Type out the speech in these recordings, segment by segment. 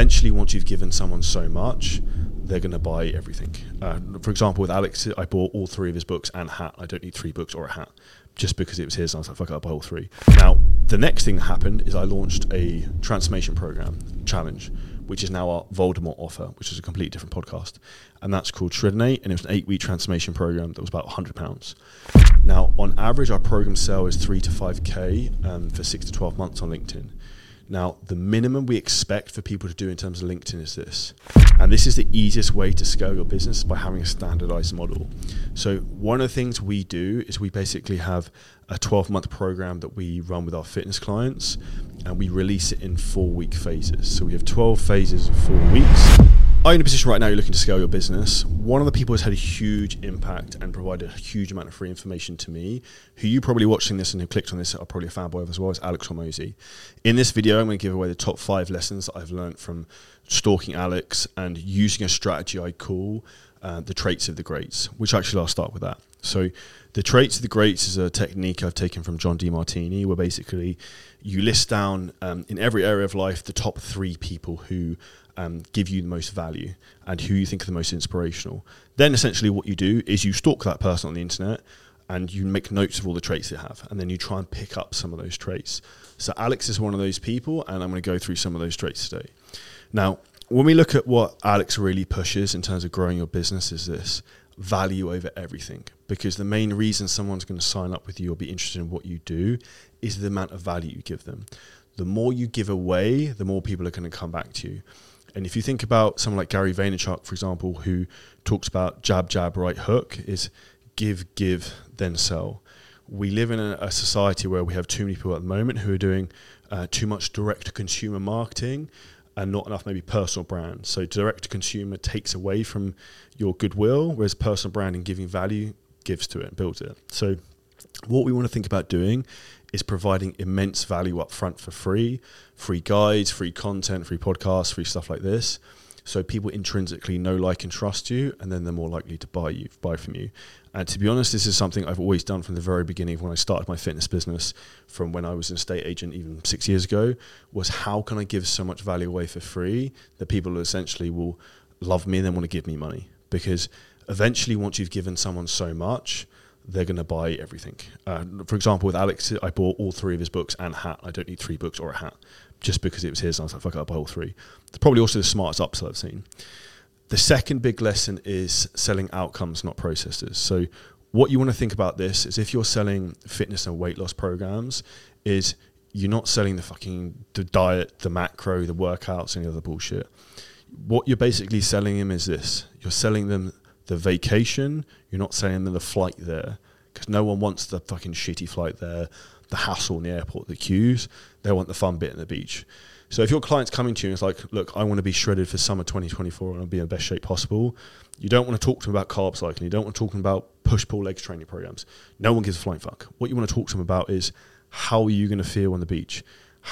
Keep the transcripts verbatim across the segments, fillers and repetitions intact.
eventually, once you've given someone so much, they're going to buy everything. Uh, for example, with Alex, I bought all three of his books and a hat. I don't need three books or a hat, just because it was his. And I was like, fuck it, I'll buy all three. Now, the next thing that happened is I launched a transformation program challenge, which is now our Voldemort offer, which is a completely different podcast. And that's called Shrednate, and it was an eight-week transformation program that was about one hundred pounds. Now, on average, our program sale is three to five K um, for six to twelve months on LinkedIn. Now, the minimum we expect for people to do in terms of LinkedIn is this. And this is the easiest way to scale your business, by having a standardized model. So one of the things we do is we basically have a twelve-month program that we run with our fitness clients, and we release it in four-week phases. So we have twelve phases of four weeks. Are you in a position right now you're looking to scale your business? One of the people who's had a huge impact and provided a huge amount of free information to me, who you probably watching this and who clicked on this are probably a fanboy of as well, is Alex Hormozi. In this video, I'm going to give away the top five lessons that I've learned from stalking Alex and using a strategy I call uh, the traits of the greats, which actually I'll start with that. So the traits of the greats is a technique I've taken from John Demartini, where basically you list down um, in every area of life the top three people who Um, give you the most value and who you think are the most inspirational. Then essentially what you do is you stalk that person on the internet and you make notes of all the traits they have, and then you try and pick up some of those traits. So Alex is one of those people, and I'm going to go through some of those traits today. Now, when we look at what Alex really pushes in terms of growing your business, is this value over everything, because the main reason someone's going to sign up with you or be interested in what you do is the amount of value you give them. The more you give away, the more people are going to come back to you. And if you think about someone like Gary Vaynerchuk, for example, who talks about jab, jab, right hook, is give, give, then sell. We live in a, a society where we have too many people at the moment who are doing uh, too much direct-to-consumer marketing and not enough maybe personal brand. So direct-to-consumer takes away from your goodwill, whereas personal branding, giving value, gives to it and builds it. So what we want to think about doing is providing immense value up front for free, free guides, free content, free podcasts, free stuff like this. So people intrinsically know, like, and trust you, and then they're more likely to buy you, buy from you. And to be honest, this is something I've always done from the very beginning when I started my fitness business, from when I was an estate agent even six years ago, was how can I give so much value away for free that people essentially will love me and then want to give me money? Because eventually, once you've given someone so much, they're going to buy everything. Uh, for example, with Alex, I bought all three of his books and a hat. I don't need three books or a hat, just because it was his. And I was like, fuck it, I'll buy all three. It's probably also the smartest upsell I've seen. The second big lesson is selling outcomes, not processes. So what you want to think about this is, if you're selling fitness and weight loss programs, is you're not selling the fucking the diet, the macro, the workouts, any other bullshit. What you're basically selling them is this. You're selling them the vacation. You're not selling them the flight there, because no one wants the fucking shitty flight there, the hassle in the airport, the queues. They want the fun bit in the beach. So if your client's coming to you and it's like, look, I want to be shredded for summer twenty twenty-four and I'll be in the best shape possible, you don't want to talk to them about carb cycling. You don't want to talk to them about push-pull legs training programs. No one gives a flying fuck. What you want to talk to them about is, how are you going to feel on the beach?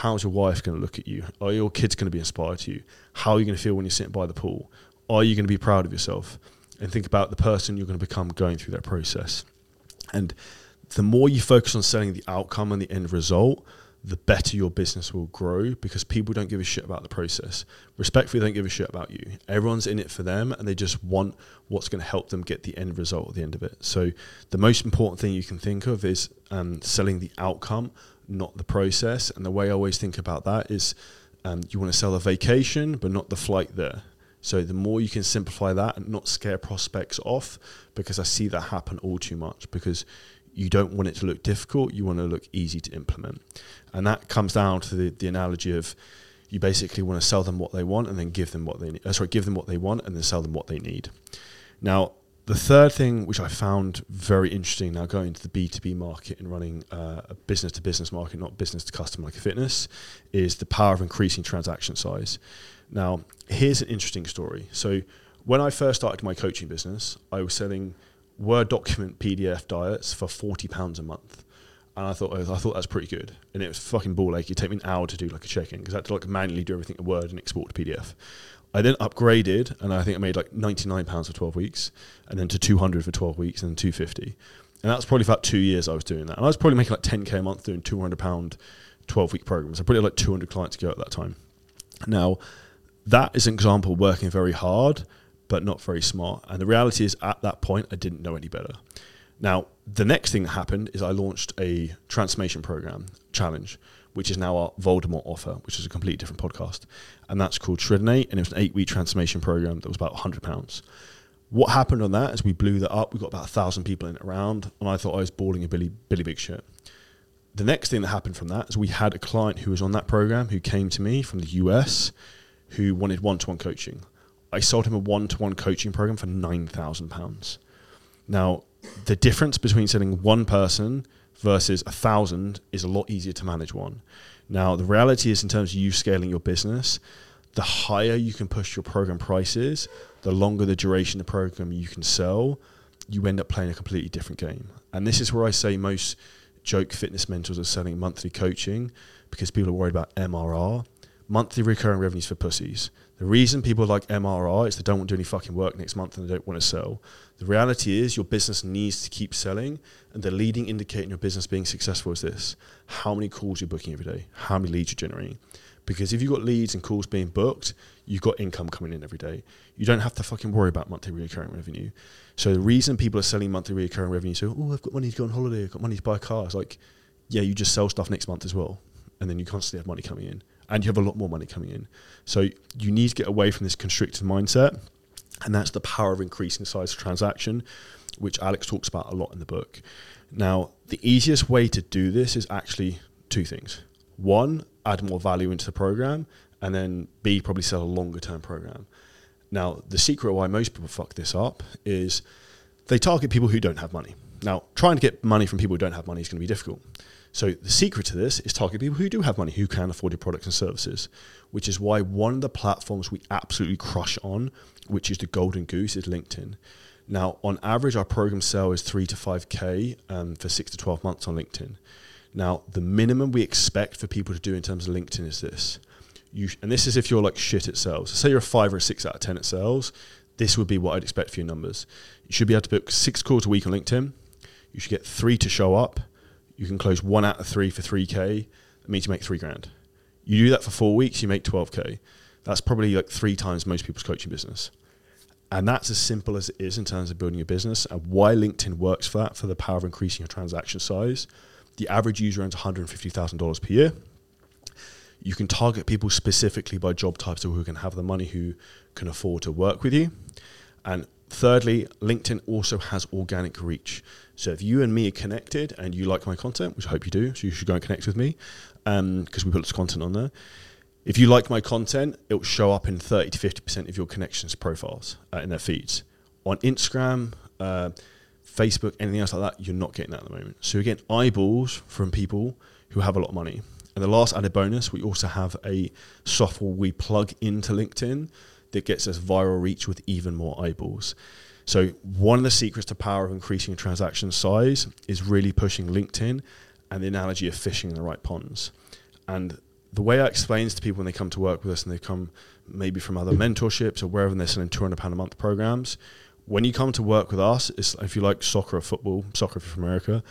How's your wife going to look at you? Are your kids going to be inspired to you? How are you going to feel when you're sitting by the pool? Are you going to be proud of yourself? And think about the person you're going to become going through that process. And the more you focus on selling the outcome and the end result, the better your business will grow, because people don't give a shit about the process. Respectfully, they don't give a shit about you. Everyone's in it for them, and they just want what's going to help them get the end result at the end of it. So the most important thing you can think of is um, selling the outcome, not the process. And the way I always think about that is um, you want to sell a vacation, but not the flight there. So the more you can simplify that and not scare prospects off, because I see that happen all too much, because you don't want it to look difficult. You want it to look easy to implement. And that comes down to the, the analogy of, you basically want to sell them what they want and then give them what they need. Uh, sorry, give them what they want and then sell them what they need. Now, the third thing, which I found very interesting now going into the B two B market and running uh, a business to business market, not business to customer like a fitness, is the power of increasing transaction size. Now, here's an interesting story. So when I first started my coaching business, I was selling Word document P D F diets for forty pounds a month. And I thought I thought that's pretty good. And it was fucking ball ache. It'd take me an hour to do like a check-in, because I had to like manually do everything in Word and export to P D F. I then upgraded, and I think I made like ninety-nine pounds for twelve weeks, and then to two hundred for twelve weeks, and then two hundred fifty. And that was probably about two years I was doing that. And I was probably making like ten K a month doing two hundred pound twelve-week programs. I probably had like two hundred clients go at that time. Now, that is an example of working very hard, but not very smart. And the reality is, at that point, I didn't know any better. Now, the next thing that happened is I launched a transformation program challenge, which is now our Voldemort offer, which is a completely different podcast. And that's called Shrednate. And it was an eight week transformation program that was about one hundred pounds. What happened on that is we blew that up. We got about a thousand people in it around. And I thought I was balling a Billy, Billy Big shit. The next thing that happened from that is we had a client who was on that program who came to me from the U S who wanted one-to-one coaching. I sold him a one-to-one coaching program for nine thousand pounds. Now, the difference between selling one person versus a thousand is a lot easier to manage one. Now, the reality is, in terms of you scaling your business, the higher you can push your program prices, the longer the duration of the program you can sell, you end up playing a completely different game. And this is where I say most joke fitness mentors are selling monthly coaching, because people are worried about M R R, monthly recurring revenues for pussies. The reason people like M R R is they don't want to do any fucking work next month and they don't want to sell. The reality is your business needs to keep selling, and the leading indicator in your business being successful is this: how many calls you're booking every day, how many leads you're generating. Because if you've got leads and calls being booked, you've got income coming in every day. You don't have to fucking worry about monthly recurring revenue. So the reason people are selling monthly recurring revenue, so, oh, I've got money to go on holiday, I've got money to buy cars. Like, yeah, you just sell stuff next month as well. And then you constantly have money coming in. And you have a lot more money coming in. So you need to get away from this constricted mindset. And that's the power of increasing the size of transaction, which Alex talks about a lot in the book. Now, the easiest way to do this is actually two things. One, add more value into the program. And then B, probably sell a longer term program. Now, the secret why most people fuck this up is they target people who don't have money. Now, trying to get money from people who don't have money is going to be difficult. So the secret to this is target people who do have money, who can afford your products and services, which is why one of the platforms we absolutely crush on, which is the golden goose, is LinkedIn. Now, on average, our program sale is three to five K um, for six to twelve months on LinkedIn. Now, the minimum we expect for people to do in terms of LinkedIn is this. You, and this is if you're like shit at sales. Say you're a five or a six out of ten at sales. This would be what I'd expect for your numbers. You should be able to book six calls a week on LinkedIn. You should get three to show up. You can close one out of three for three K. That means you make three grand. You do that for four weeks, you make twelve K. That's probably like three times most people's coaching business. And that's as simple as it is in terms of building your business, and why LinkedIn works for that, for the power of increasing your transaction size. The average user earns one hundred fifty thousand dollars per year. You can target people specifically by job types, so who can have the money, who can afford to work with you. And thirdly, LinkedIn also has organic reach. So if you and me are connected and you like my content, which I hope you do, so you should go and connect with me because um, we put lots of content on there. If you like my content, it will show up in thirty to fifty percent of your connections profiles uh, in their feeds. On Instagram, uh, Facebook, anything else like that, you're not getting that at the moment. So again, eyeballs from people who have a lot of money. And the last added bonus, we also have a software we plug into LinkedIn that gets us viral reach with even more eyeballs. So one of the secrets to power of increasing transaction size is really pushing LinkedIn and the analogy of fishing in the right ponds. And the way I explain this to people when they come to work with us and they come maybe from other mentorships or wherever and they're selling two hundred pounds a month programs, when you come to work with us, it's if you like soccer or football, soccer if you're from America,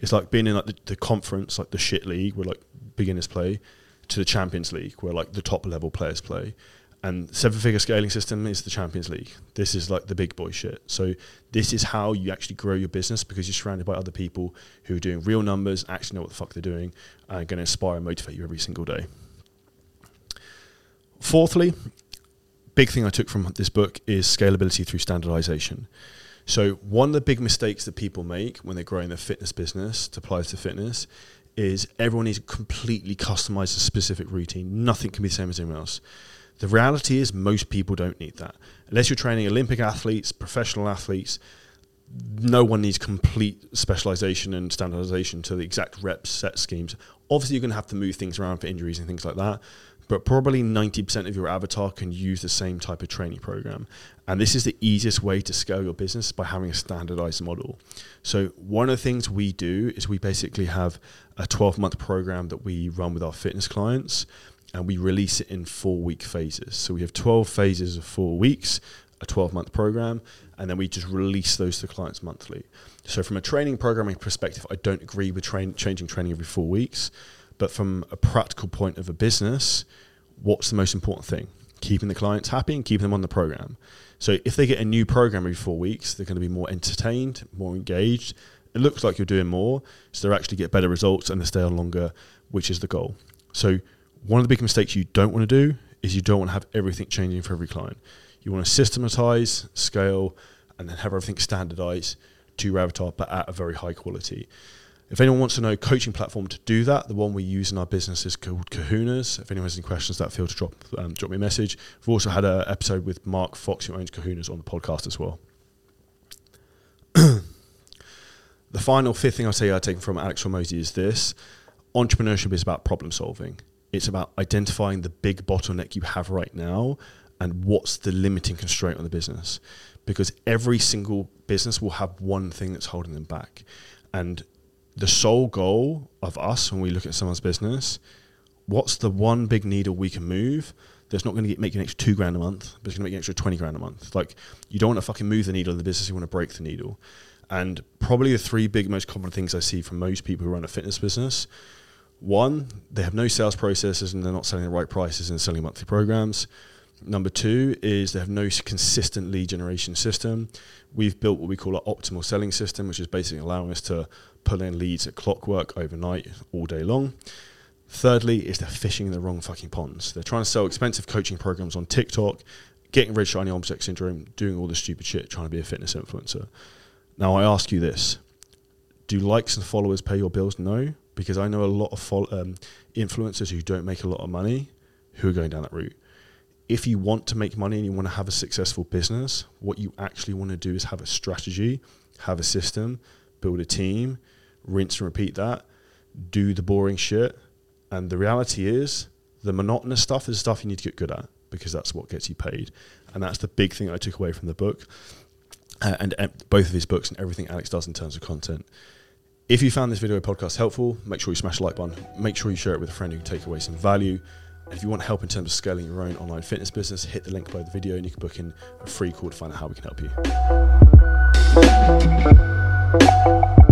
it's like being in like the, the conference, like the shit league where like beginners play, to the Champions League where like the top level players play. And seven-figure scaling system is the Champions League. This is like the big boy shit. So this is how you actually grow your business, because you're surrounded by other people who are doing real numbers, actually know what the fuck they're doing, and going to inspire and motivate you every single day. Fourthly, big thing I took from this book is scalability through standardization. So one of the big mistakes that people make when they're growing their fitness business to apply to fitness is everyone needs to completely customize a specific routine. Nothing can be the same as anyone else. The reality is most people don't need that. Unless you're training Olympic athletes, professional athletes, no one needs complete specialization and standardization to the exact reps, set schemes. Obviously, you're going to have to move things around for injuries and things like that, but probably ninety percent of your avatar can use the same type of training program. And this is the easiest way to scale your business, by having a standardized model. So one of the things we do is we basically have a twelve-month program that we run with our fitness clients, and we release it in four-week phases. So we have twelve phases of four weeks, a twelve-month program, and then we just release those to clients monthly. So from a training programming perspective, I don't agree with train, changing training every four weeks. But from a practical point of a business, what's the most important thing? keeping the clients happy and keeping them on the program. So if they get a new program every four weeks, they're going to be more entertained, more engaged. It looks like you're doing more, so they actually get better results and they stay on longer, which is the goal. So one of the big mistakes you don't want to do is you don't want to have everything changing for every client. You want to systematize, scale, and then have everything standardized to your avatar, but at a very high quality. If anyone wants to know coaching platform to do that, the one we use in our business is called Kahunas. If anyone has any questions, that feel to drop um, drop me a message. We've also had an episode with Mark Fox, who owns Kahunas, on the podcast as well. The final fifth thing I say I take from Alex Hormozi is this. Entrepreneurship is about problem solving. It's about identifying the big bottleneck you have right now and what's the limiting constraint on the business. Because every single business will have one thing that's holding them back. And the sole goal of us when we look at someone's business, what's the one big needle we can move that's not going to make you an extra two grand a month, but it's going to make you an extra twenty grand a month. Like, you don't want to fucking move the needle in the business, you want to break the needle. And probably the three big most common things I see from most people who run a fitness business: one, they have no sales processes and they're not selling the right prices and selling monthly programs. Number two is they have no consistent lead generation system. We've built what we call an optimal selling system, which is basically allowing us to pull in leads at clockwork overnight, all day long. Thirdly is they're fishing in the wrong fucking ponds. They're trying to sell expensive coaching programs on TikTok, getting rid of shiny object syndrome, doing all this stupid shit, trying to be a fitness influencer. Now I ask you this, do likes and followers pay your bills? No, because I know a lot of fol- um, influencers who don't make a lot of money who are going down that route. If you want to make money and you want to have a successful business, what you actually want to do is have a strategy, have a system, build a team, rinse and repeat that, do the boring shit. And the reality is the monotonous stuff is stuff you need to get good at, because that's what gets you paid. And that's the big thing I took away from the book uh, and uh, both of his books and everything Alex does in terms of content. If you found this video podcast helpful, make sure you smash the like button, make sure you share it with a friend who can take away some value. If you want help in terms of scaling your own online fitness business, hit the link below the video and you can book in a free call to find out how we can help you.